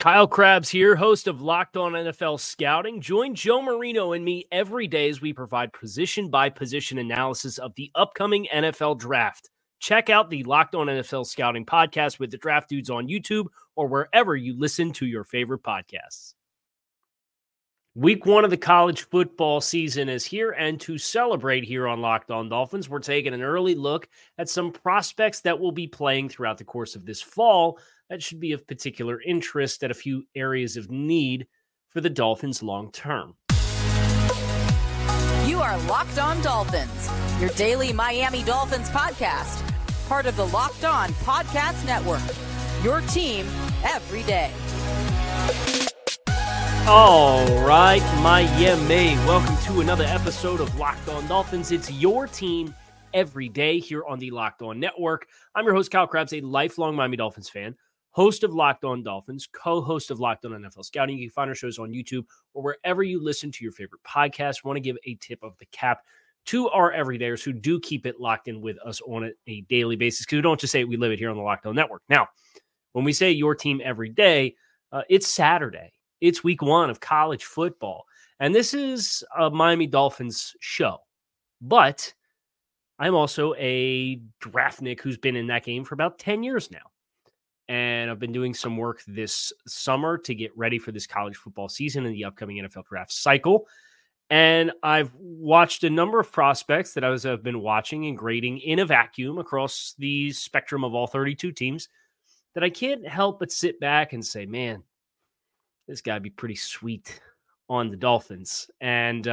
Kyle Krabs here, host of Locked On NFL Scouting. Join Joe Marino and me every day as we provide position-by-position analysis of the upcoming NFL Draft. Check out the Locked On NFL Scouting podcast with the Draft Dudes on YouTube or wherever you listen to your favorite podcasts. Week one of the college football season is here, and to celebrate here on Locked On Dolphins, we're taking an early look at some prospects that will be playing throughout the course of this fall that should be of particular interest at a few areas of need for the Dolphins long term. You are Locked On Dolphins, your daily Miami Dolphins podcast, part of the Locked On Podcast Network, your team every day. All right, Miami, welcome to another episode of Locked On Dolphins. It's your team every day here on the Locked On Network. I'm your host, Kyle Krabs, a lifelong Miami Dolphins fan, host of Locked On Dolphins, co-host of Locked On NFL Scouting. You can find our shows on YouTube or wherever you listen to your favorite podcast. Want to give a tip of the cap to our everydayers who do keep it locked in with us on a daily basis, because we don't just say it, we live it here on the Locked On Network. Now, when we say your team every day, it's Saturday. It's week one of college football, and this is a Miami Dolphins show, but I'm also a draftnik who's been in that game for about 10 years now, and I've been doing some work this summer to get ready for this college football season and the upcoming NFL draft cycle, and I've watched a number of prospects that I've been watching and grading in a vacuum across the spectrum of all 32 teams that I can't help but sit back and say, man, this guy would be pretty sweet on the Dolphins. And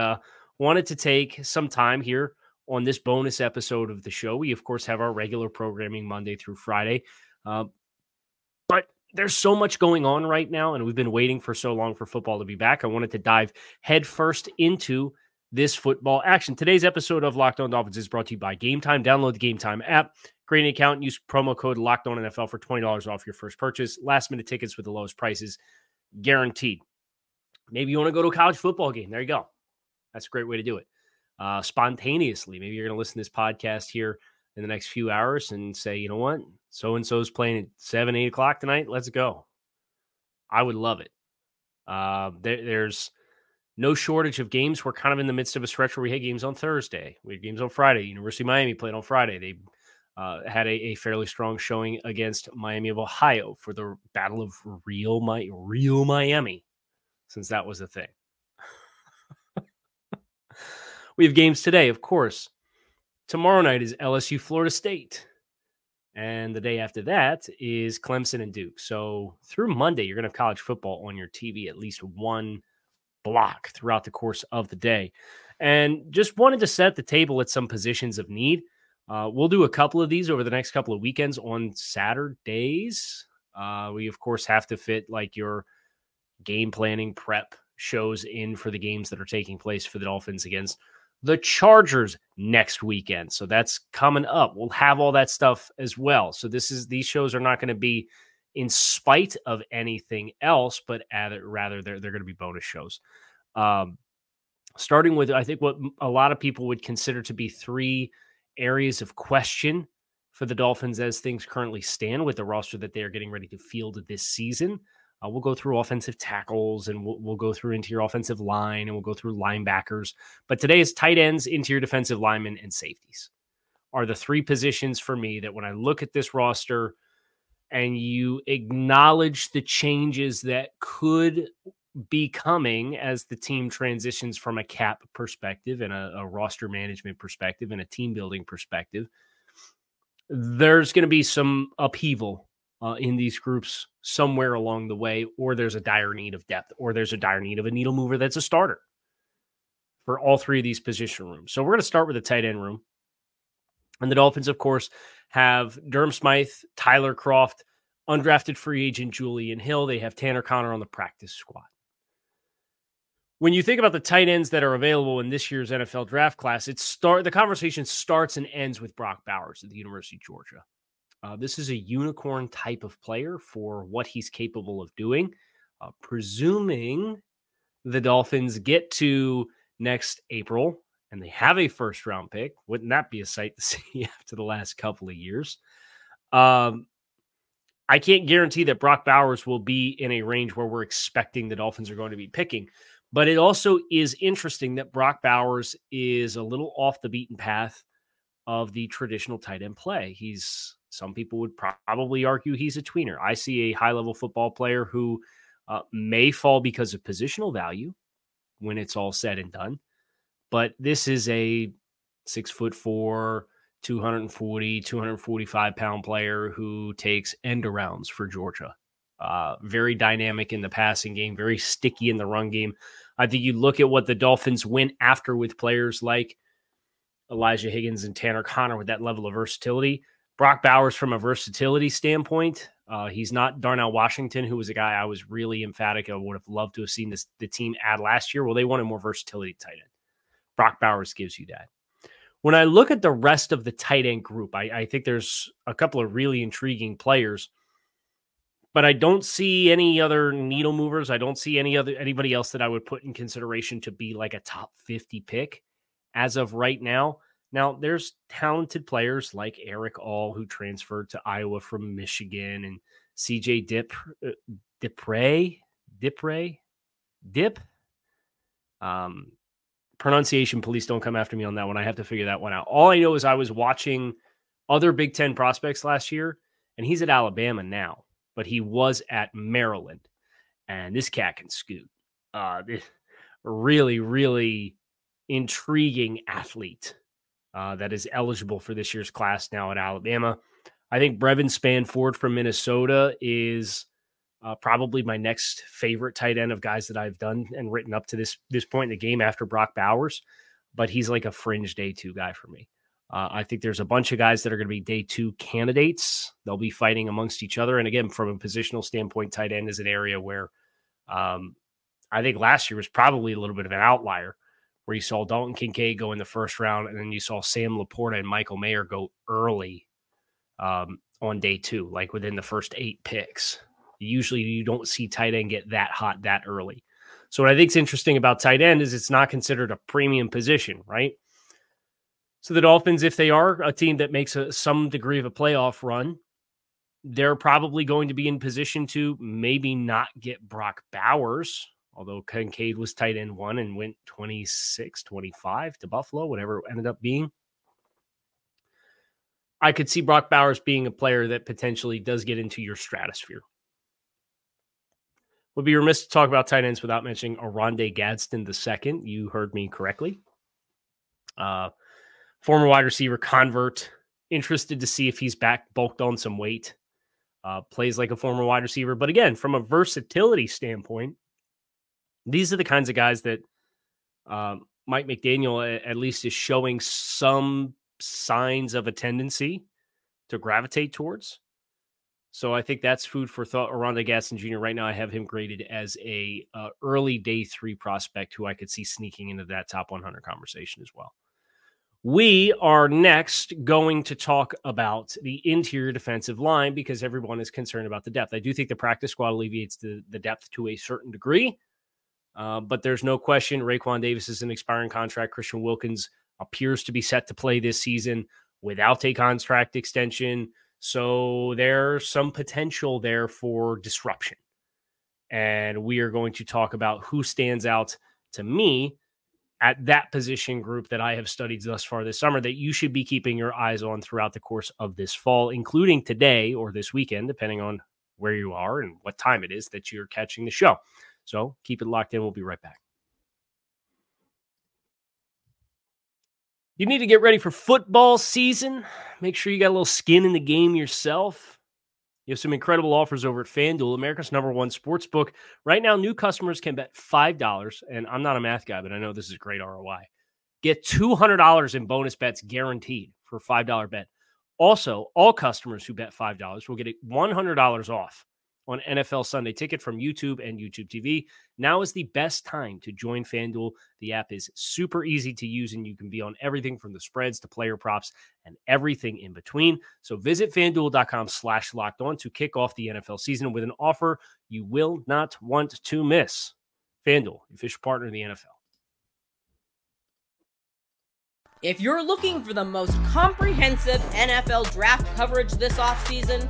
wanted to take some time here on this bonus episode of the show. We, of course, have our regular programming Monday through Friday. But there's so much going on right now, and we've been waiting for so long for football to be back. I wanted to dive headfirst into this football action. Today's episode of Locked On Dolphins is brought to you by GameTime. Download the GameTime app. Create an account and use promo code LOCKEDONNFL for $20 off your first purchase. Last-minute tickets with the lowest prices guaranteed. Maybe you want to go to a college football game. There you go. That's a great way to do it. Spontaneously. Maybe you're going to listen to this podcast here in the next few hours and say, you know what? So-and-so's playing at 7, 8 o'clock tonight. Let's go. I would love it. There's no shortage of games. We're kind of in the midst of a stretch where we had games on Thursday. We had games on Friday. University of Miami played on Friday. They had a fairly strong showing against Miami of Ohio for the Battle of real Miami, since that was a thing. We have games today, of course. Tomorrow night is LSU Florida State. And the day after that is Clemson and Duke. So through Monday, you're going to have college football on your TV, at least one block throughout the course of the day. And just wanted to set the table at some positions of need. We'll do a couple of these over the next couple of weekends on Saturdays. We, of course, have to fit like your game planning prep shows in for the games that are taking place for the Dolphins against the Chargers next weekend. So that's coming up. We'll have all that stuff as well. So these shows are not going to be in spite of anything else, but rather they're going to be bonus shows. Starting with, I think, what a lot of people would consider to be three areas of question for the Dolphins as things currently stand with the roster that they are getting ready to field this season. We'll go through offensive tackles, and we'll go through interior offensive line, and we'll go through linebackers. But today is tight ends, interior defensive linemen, and safeties are the three positions for me that when I look at this roster and you acknowledge the changes that could be coming as the team transitions from a cap perspective and a roster management perspective and a team building perspective, there's going to be some upheaval in these groups somewhere along the way, or there's a dire need of depth, or there's a dire need of a needle mover that's a starter. for all three of these position rooms. So we're going to start with the tight end room. And the Dolphins, of course, have Durham Smythe, Tyler Croft, undrafted free agent Julian Hill. They have Tanner Connor on the practice squad. When you think about the tight ends that are available in this year's NFL draft class, the conversation starts and ends with Brock Bowers at the University of Georgia. This is a unicorn type of player for what he's capable of doing, presuming the Dolphins get to next April and they have a first-round pick. Wouldn't that be a sight to see after the last couple of years? I can't guarantee that Brock Bowers will be in a range where we're expecting the Dolphins are going to be picking. But it also is interesting that Brock Bowers is a little off the beaten path of the traditional tight end play. Some people would probably argue he's a tweener. I see a high-level football player who may fall because of positional value when it's all said and done. But this is a 6'4", 240, 245-pound player who takes end-arounds for Georgia. Very dynamic in the passing game, very sticky in the run game. I think you look at what the Dolphins went after with players like Elijah Higgins and Tanner Connor with that level of versatility. Brock Bowers, from a versatility standpoint, he's not Darnell Washington, who was a guy I was really emphatic. I would have loved to have seen the team add last year. Well, they wanted more versatility tight end. Brock Bowers gives you that. When I look at the rest of the tight end group, I think there's a couple of really intriguing players, but I don't see any other needle movers. I don't see anybody else that I would put in consideration to be like a top 50 pick as of right now. Now, there's talented players like Eric All, who transferred to Iowa from Michigan, and CJ Dip. Pronunciation, police, don't come after me on that one. I have to figure that one out. All I know is I was watching other Big Ten prospects last year, and he's at Alabama now, but he was at Maryland, and this cat can scoot. Really, really intriguing athlete that is eligible for this year's class now at Alabama. I think Brevin Spanford from Minnesota is probably my next favorite tight end of guys that I've done and written up to this point in the game after Brock Bowers, but he's like a fringe day two guy for me. I think there's a bunch of guys that are going to be day two candidates. They'll be fighting amongst each other. And again, from a positional standpoint, tight end is an area where I think last year was probably a little bit of an outlier, where you saw Dalton Kincaid go in the first round, and then you saw Sam Laporta and Michael Mayer go early on day two, like within the first 8 picks. Usually you don't see tight end get that hot that early. So what I think is interesting about tight end is it's not considered a premium position, right? So the Dolphins, if they are a team that makes some degree of a playoff run, they're probably going to be in position to maybe not get Brock Bowers, although Kincaid was tight end one and went 26, 25 to Buffalo, whatever it ended up being. I could see Brock Bowers being a player that potentially does get into your stratosphere. Would be remiss to talk about tight ends without mentioning Arondé Gadsden II. You heard me correctly. Former wide receiver convert, interested to see if he's back, bulked on some weight, plays like a former wide receiver. But again, from a versatility standpoint, these are the kinds of guys that Mike McDaniel at least is showing some signs of a tendency to gravitate towards. So I think that's food for thought. Arondé Gadsden Jr. right now, I have him graded as a early day three prospect who I could see sneaking into that top 100 conversation as well. We are next going to talk about the interior defensive line because everyone is concerned about the depth. I do think the practice squad alleviates the depth to a certain degree, but there's no question Raekwon Davis is an expiring contract. Christian Wilkins appears to be set to play this season without a contract extension, so there's some potential there for disruption. And we are going to talk about who stands out to me at that position group that I have studied thus far this summer that you should be keeping your eyes on throughout the course of this fall, including today or this weekend, depending on where you are and what time it is that you're catching the show. So keep it locked in. We'll be right back. You need to get ready for football season. Make sure you got a little skin in the game yourself. You have some incredible offers over at FanDuel, America's #1 sportsbook. Right now, new customers can bet $5, and I'm not a math guy, but I know this is great ROI. Get $200 in bonus bets guaranteed for a $5 bet. Also, all customers who bet $5 will get $100 off on NFL Sunday Ticket from YouTube and YouTube TV. Now is the best time to join FanDuel. The app is super easy to use, and you can be on everything from the spreads to player props and everything in between. So visit FanDuel.com/LockedOn to kick off the NFL season with an offer you will not want to miss. FanDuel, official partner of the NFL. If you're looking for the most comprehensive NFL draft coverage this offseason,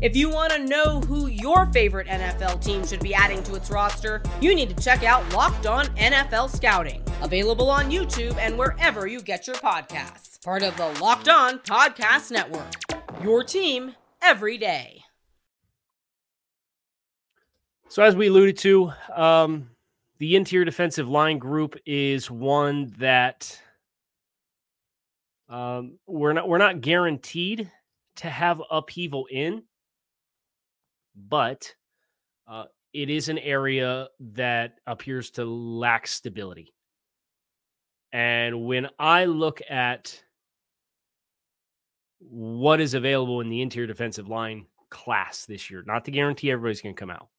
If you want to know who your favorite NFL team should be adding to its roster, you need to check out Locked On NFL Scouting, available on YouTube and wherever you get your podcasts. Part of the Locked On Podcast Network, your team every day. So as we alluded to, the interior defensive line group is one that we're not guaranteed to have upheaval in. But it is an area that appears to lack stability. And when I look at what is available in the interior defensive line class this year, not to guarantee everybody's going to come out,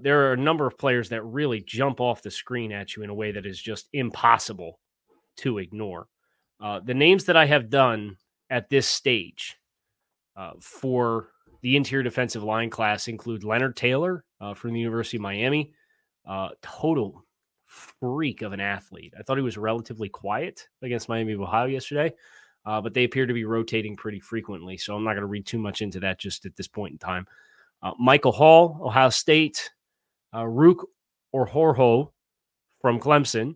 there are a number of players that really jump off the screen at you in a way that is just impossible to ignore. The names that I have done at this stage for the interior defensive line class include Leonard Taylor from the University of Miami. Total freak of an athlete. I thought he was relatively quiet against Miami of Ohio yesterday, but they appear to be rotating pretty frequently, so I'm not going to read too much into that just at this point in time. Michael Hall, Ohio State. Rook Orhorho from Clemson.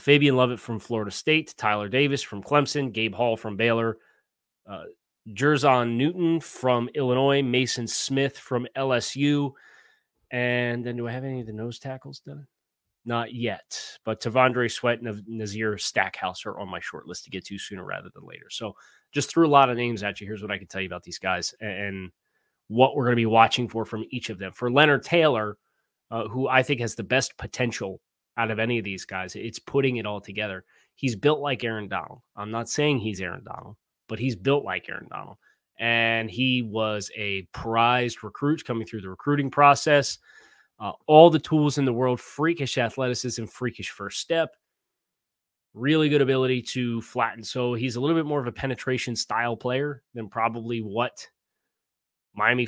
Fabian Lovett from Florida State. Tyler Davis from Clemson. Gabe Hall from Baylor. Jerzon Newton from Illinois, Mason Smith from LSU. And then do I have any of the nose tackles done? Not yet, but T'Vondre Sweat and Nazir Stackhouse are on my short list to get to sooner rather than later. So just threw a lot of names at you. Here's what I can tell you about these guys and what we're going to be watching for from each of them. For Leonard Taylor, who I think has the best potential out of any of these guys, it's putting it all together. He's built like Aaron Donald. I'm not saying he's Aaron Donald, but he's built like Aaron Donald. And he was a prized recruit coming through the recruiting process. All the tools in the world, freakish athleticism, freakish first step, really good ability to flatten. So he's a little bit more of a penetration style player than probably what Miami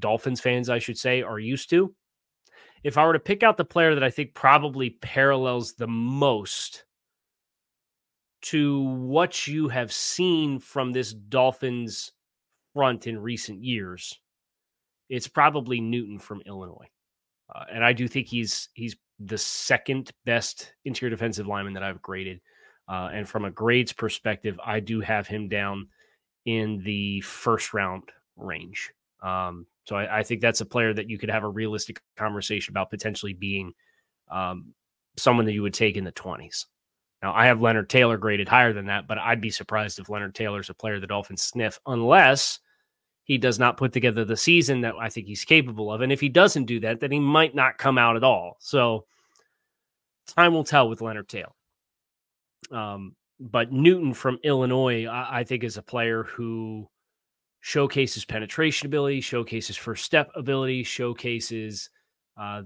Dolphins fans, I should say, are used to. If I were to pick out the player that I think probably parallels the most to what you have seen from this Dolphins front in recent years, it's probably Newton from Illinois. And I do think he's the second best interior defensive lineman that I've graded. And from a grades perspective, I do have him down in the first round range. So I think that's a player that you could have a realistic conversation about potentially being someone that you would take in the 20s. Now, I have Leonard Taylor graded higher than that, but I'd be surprised if Leonard Taylor's a player the Dolphins sniff unless he does not put together the season that I think he's capable of. And if he doesn't do that, then he might not come out at all. So time will tell with Leonard Taylor. But Newton from Illinois, I think, is a player who showcases penetration ability, showcases first step ability, showcases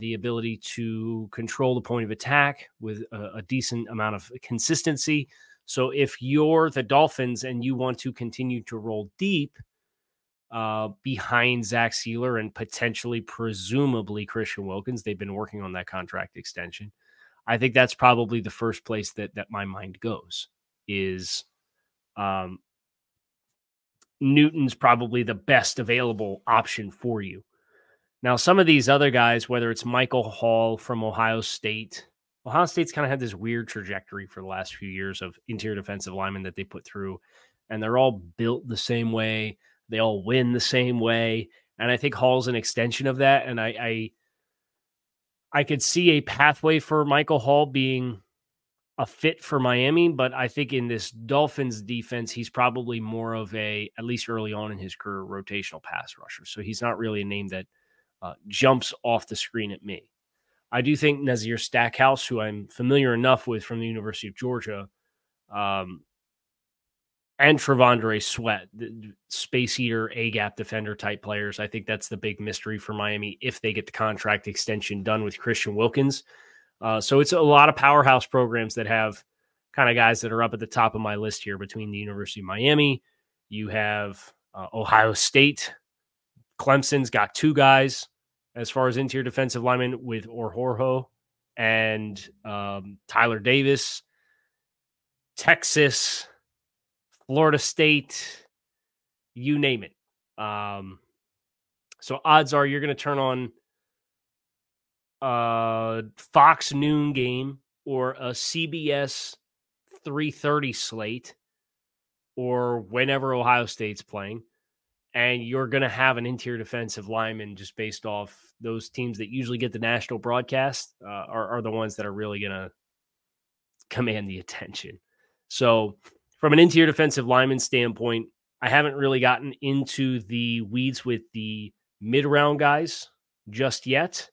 the ability to control the point of attack with a decent amount of consistency. So if you're the Dolphins and you want to continue to roll deep behind Zach Sealer and potentially, presumably, Christian Wilkins, they've been working on that contract extension. I think that's probably the first place that my mind goes is Newton's probably the best available option for you. Now, some of these other guys, whether it's Michael Hall from Ohio State's kind of had this weird trajectory for the last few years of interior defensive linemen that they put through and they're all built the same way. They all win the same way. And I think Hall's an extension of that. And I could see a pathway for Michael Hall being a fit for Miami, but I think in this Dolphins defense, he's probably more of a, at least early on in his career, rotational pass rusher. So he's not really a name that jumps off the screen at me. I do think Nazir Stackhouse, who I'm familiar enough with from the University of Georgia, and T'Vondre Sweat, the space eater, A-gap defender type players. I think that's the big mystery for Miami if they get the contract extension done with Christian Wilkins. So it's a lot of powerhouse programs that have kind of guys that are up at the top of my list here between the University of Miami. You have Ohio State. Clemson's got two guys as far as interior defensive linemen with Orhorho and Tyler Davis. Texas, Florida State, you name it. So odds are you're going to turn on a Fox noon game or a CBS 3:30 slate or whenever Ohio State's playing, and you're going to have an interior defensive lineman just based off those teams that usually get the national broadcast are the ones that are really going to command the attention. So from an interior defensive lineman standpoint, I haven't really gotten into the weeds with the mid-round guys just yet,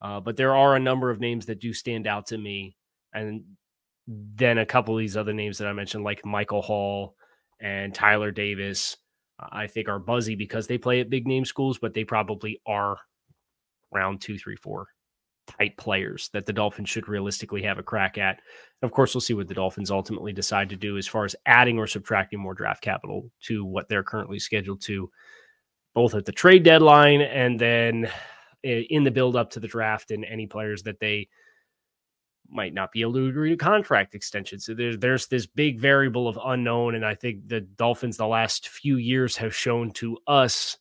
but there are a number of names that do stand out to me. And then a couple of these other names that I mentioned, like Michael Hall and Tyler Davis, I think are buzzy because they play at big-name schools, but they probably are round 2, 3, 4 type players that the Dolphins should realistically have a crack at. And of course, we'll see what the Dolphins ultimately decide to do as far as adding or subtracting more draft capital to what they're currently scheduled to, both at the trade deadline and then in the build up to the draft, and any players that they might not be able to agree to contract extension. So there's this big variable of unknown. And I think the Dolphins the last few years have shown to us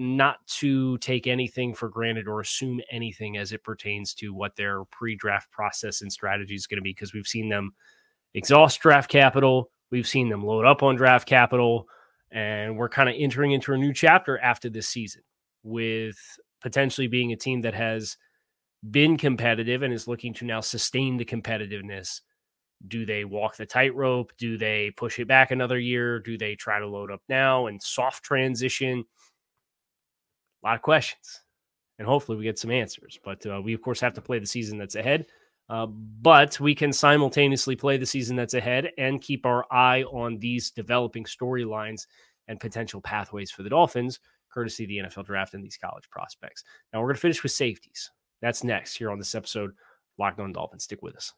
not to take anything for granted or assume anything as it pertains to what their pre-draft process and strategy is going to be, because we've seen them exhaust draft capital. We've seen them load up on draft capital, and we're kind of entering into a new chapter after this season with potentially being a team that has been competitive and is looking to now sustain the competitiveness. Do they walk the tightrope? Do they push it back another year? Do they try to load up now and soft transition? A lot of questions, and hopefully we get some answers, but we of course have to play the season that's ahead, but we can simultaneously play the season that's ahead and keep our eye on these developing storylines and potential pathways for the Dolphins, courtesy of the NFL draft and these college prospects. Now we're going to finish with safeties. That's next here on this episode, Locked On Dolphins. Stick with us.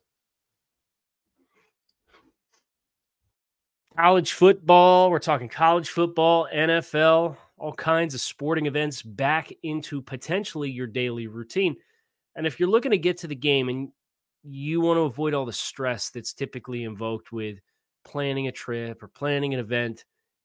College football. We're talking college football, NFL, all kinds of sporting events back into potentially your daily routine. And if you're looking to get to the game and you want to avoid all the stress that's typically invoked with planning a trip or planning an event,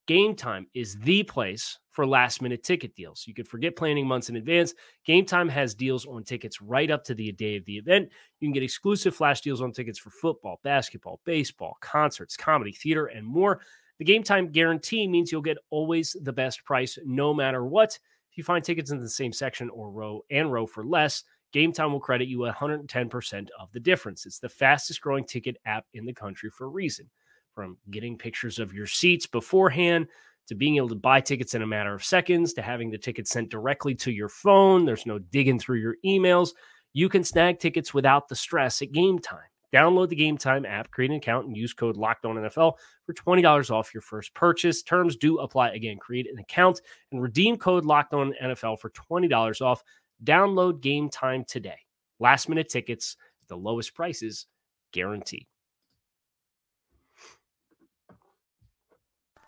GameTime is the place for last-minute ticket deals. You could forget planning months in advance. GameTime has deals on tickets right up to the day of the event. You can get exclusive flash deals on tickets for football, basketball, baseball, concerts, comedy, theater, and more. The Game Time guarantee means you'll get always the best price, no matter what. If you find tickets in the same section or row for less, Game Time will credit you 110% of the difference. It's the fastest growing ticket app in the country for a reason. From getting pictures of your seats beforehand to being able to buy tickets in a matter of seconds to having the tickets sent directly to your phone, there's no digging through your emails. You can snag tickets without the stress at Game Time. Download the Game Time app, create an account, and use code LOCKEDONNFL for $20 off your first purchase. Terms do apply. Again, create an account and redeem code LOCKEDONNFL for $20 off. Download Game Time today. Last-minute tickets at the lowest prices, guaranteed.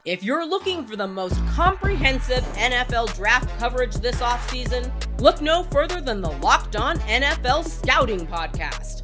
If you're looking for the most comprehensive NFL draft coverage this offseason, look no further than the Locked On NFL Scouting Podcast.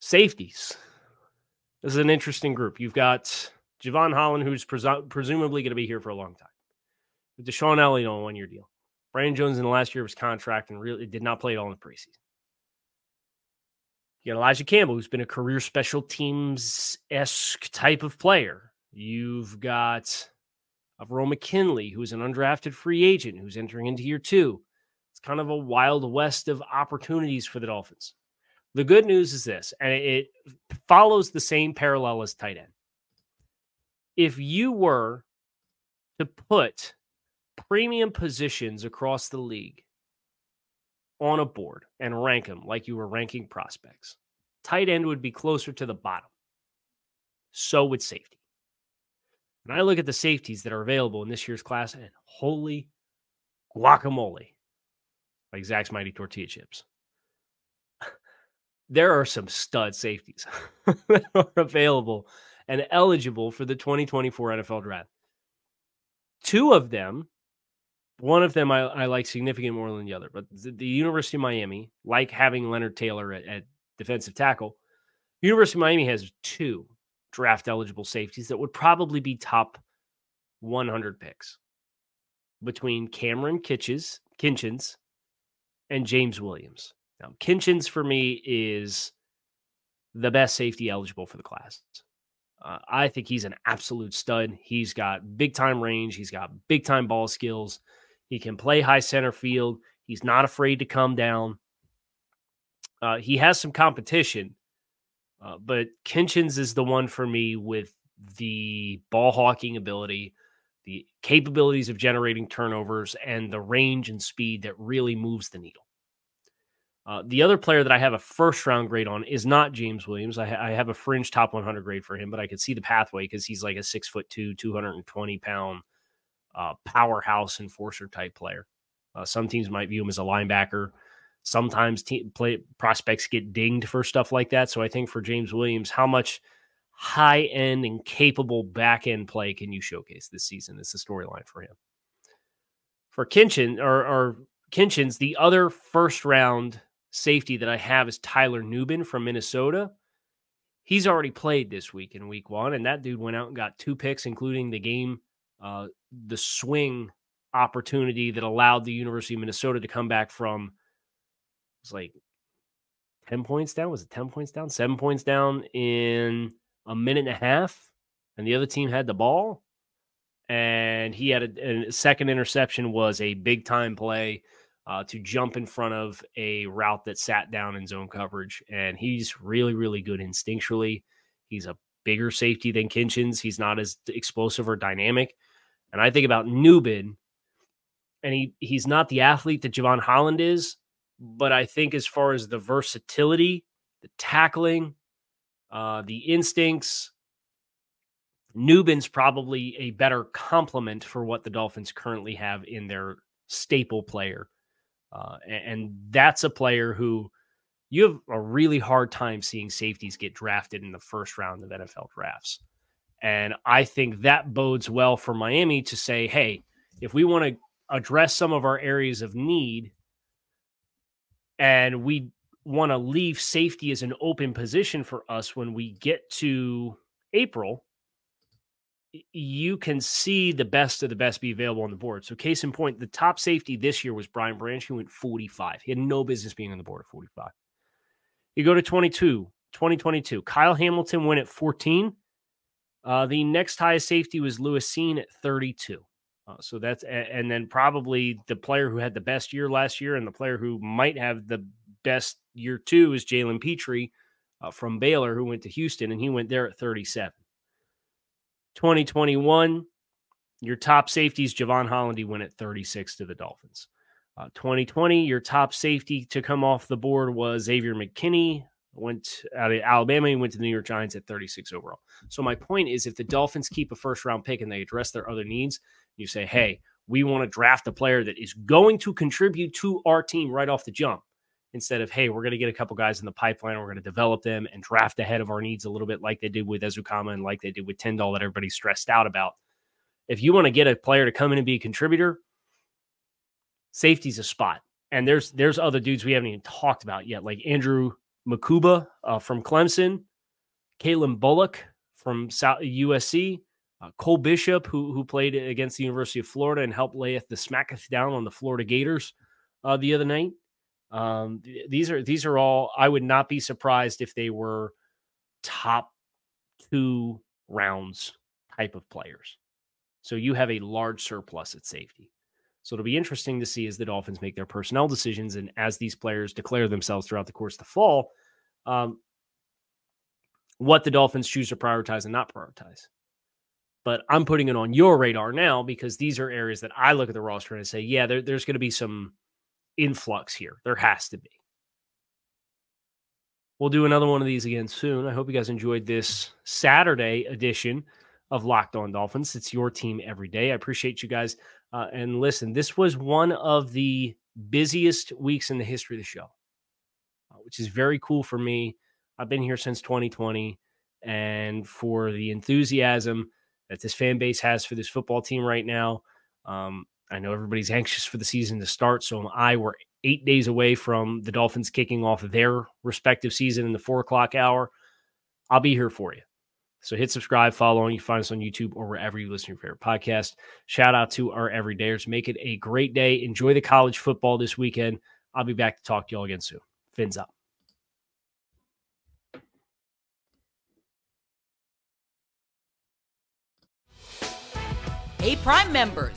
Safeties. This is an interesting group. You've got Javon Holland, who's presumably going to be here for a long time. Deshaun Elliott on a one-year deal. Brandon Jones in the last year of his contract and really did not play at all in the preseason. You got Elijah Campbell, who's been a career special teams-esque type of player. You've got Averell McKinley, who's an undrafted free agent, who's entering into year two. It's kind of a wild west of opportunities for the Dolphins. The good news is this, and it follows the same parallel as tight end. If you were to put premium positions across the league on a board and rank them like you were ranking prospects, tight end would be closer to the bottom. So would safety. And I look at the safeties that are available in this year's class, and holy guacamole, like Zach's Mighty Tortilla Chips. There are some stud safeties that are available and eligible for the 2024 NFL Draft. Two of them, one of them I like significantly more than the other, but the University of Miami, like having Leonard Taylor at defensive tackle, University of Miami has two draft-eligible safeties that would probably be top 100 picks between Cameron Kinchins and James Williams. Now, Kinchins, for me, is the best safety eligible for the class. I think he's an absolute stud. He's got big-time range. He's got big-time ball skills. He can play high center field. He's not afraid to come down. He has some competition, but Kinchins is the one for me with the ball-hawking ability, the capabilities of generating turnovers, and the range and speed that really moves the needle. The other player that I have a first-round grade on is not James Williams. I have a fringe top 100 grade for him, but I could see the pathway because he's like a 6'2", 220-pound powerhouse enforcer-type player. Some teams might view him as a linebacker. Sometimes prospects get dinged for stuff like that. So I think for James Williams, how much high-end and capable back-end play can you showcase this season? It's the storyline for him. For Kinchins, the other first-round safety that I have is Tyler Nubin from Minnesota. He's already played this week in week one, and that dude went out and got two picks, including the game, the swing opportunity that allowed the University of Minnesota to come back from, it was like 10 points down. Was it 10 points down? 7 points down in a minute and a half, and the other team had the ball, and he had a second interception was a big-time play to jump in front of a route that sat down in zone coverage. And he's really, really good instinctually. He's a bigger safety than Kinchins. He's not as explosive or dynamic. And I think about Nubin, and he's not the athlete that Javon Holland is, but I think as far as the versatility, the tackling, the instincts, Nubin's probably a better complement for what the Dolphins currently have in their staple player. And that's a player who you have a really hard time seeing safeties get drafted in the first round of NFL drafts. And I think that bodes well for Miami to say, hey, if we want to address some of our areas of need and we want to leave safety as an open position for us when we get to April, you can see the best of the best be available on the board. So case in point, the top safety this year was Brian Branch, who went 45. He had no business being on the board at 45. You go to 2022. Kyle Hamilton went at 14. The next highest safety was Lewis Seen at 32. So that's, and then probably the player who had the best year last year and the player who might have the best year two is Jalen Petrie from Baylor, who went to Houston, and he went there at 37. 2021, your top safeties, Javon Holland went at 36 to the Dolphins. 2020, your top safety to come off the board was Xavier McKinney, went out of Alabama and went to the New York Giants at 36 overall. So my point is, if the Dolphins keep a first-round pick and they address their other needs, you say, hey, we want to draft a player that is going to contribute to our team right off the jump. instead of, hey, we're going to get a couple guys in the pipeline, we're going to develop them and draft ahead of our needs a little bit like they did with Ezukama and like they did with Tyndall that everybody's stressed out about. If you want to get a player to come in and be a contributor, safety's a spot. And there's other dudes we haven't even talked about yet, like Andrew Makuba from Clemson, Kalen Bullock from USC, Cole Bishop, who played against the University of Florida and helped Laeth the smacketh down on the Florida Gators the other night. These are all, I would not be surprised if they were top 2 rounds type of players. So you have a large surplus at safety. So it'll be interesting to see as the Dolphins make their personnel decisions and as these players declare themselves throughout the course of the fall, what the Dolphins choose to prioritize and not prioritize. But I'm putting it on your radar now because these are areas that I look at the roster and I say, yeah, there's going to be some influx here. There has to be. We'll do another one of these again soon. I hope you guys enjoyed this Saturday edition of Locked On Dolphins. It's your team every day. I appreciate you guys. And listen, this was one of the busiest weeks in the history of the show, which is very cool for me. I've been here since 2020, and for the enthusiasm that this fan base has for this football team right now, I know everybody's anxious for the season to start, so am I. We're 8 days away from the Dolphins kicking off their respective season in the 4 o'clock hour. I'll be here for you. So hit subscribe, follow, and you find us on YouTube or wherever you listen to your favorite podcast. Shout out to our everydayers. Make it a great day. Enjoy the college football this weekend. I'll be back to talk to y'all again soon. Fins up. Hey, Prime members,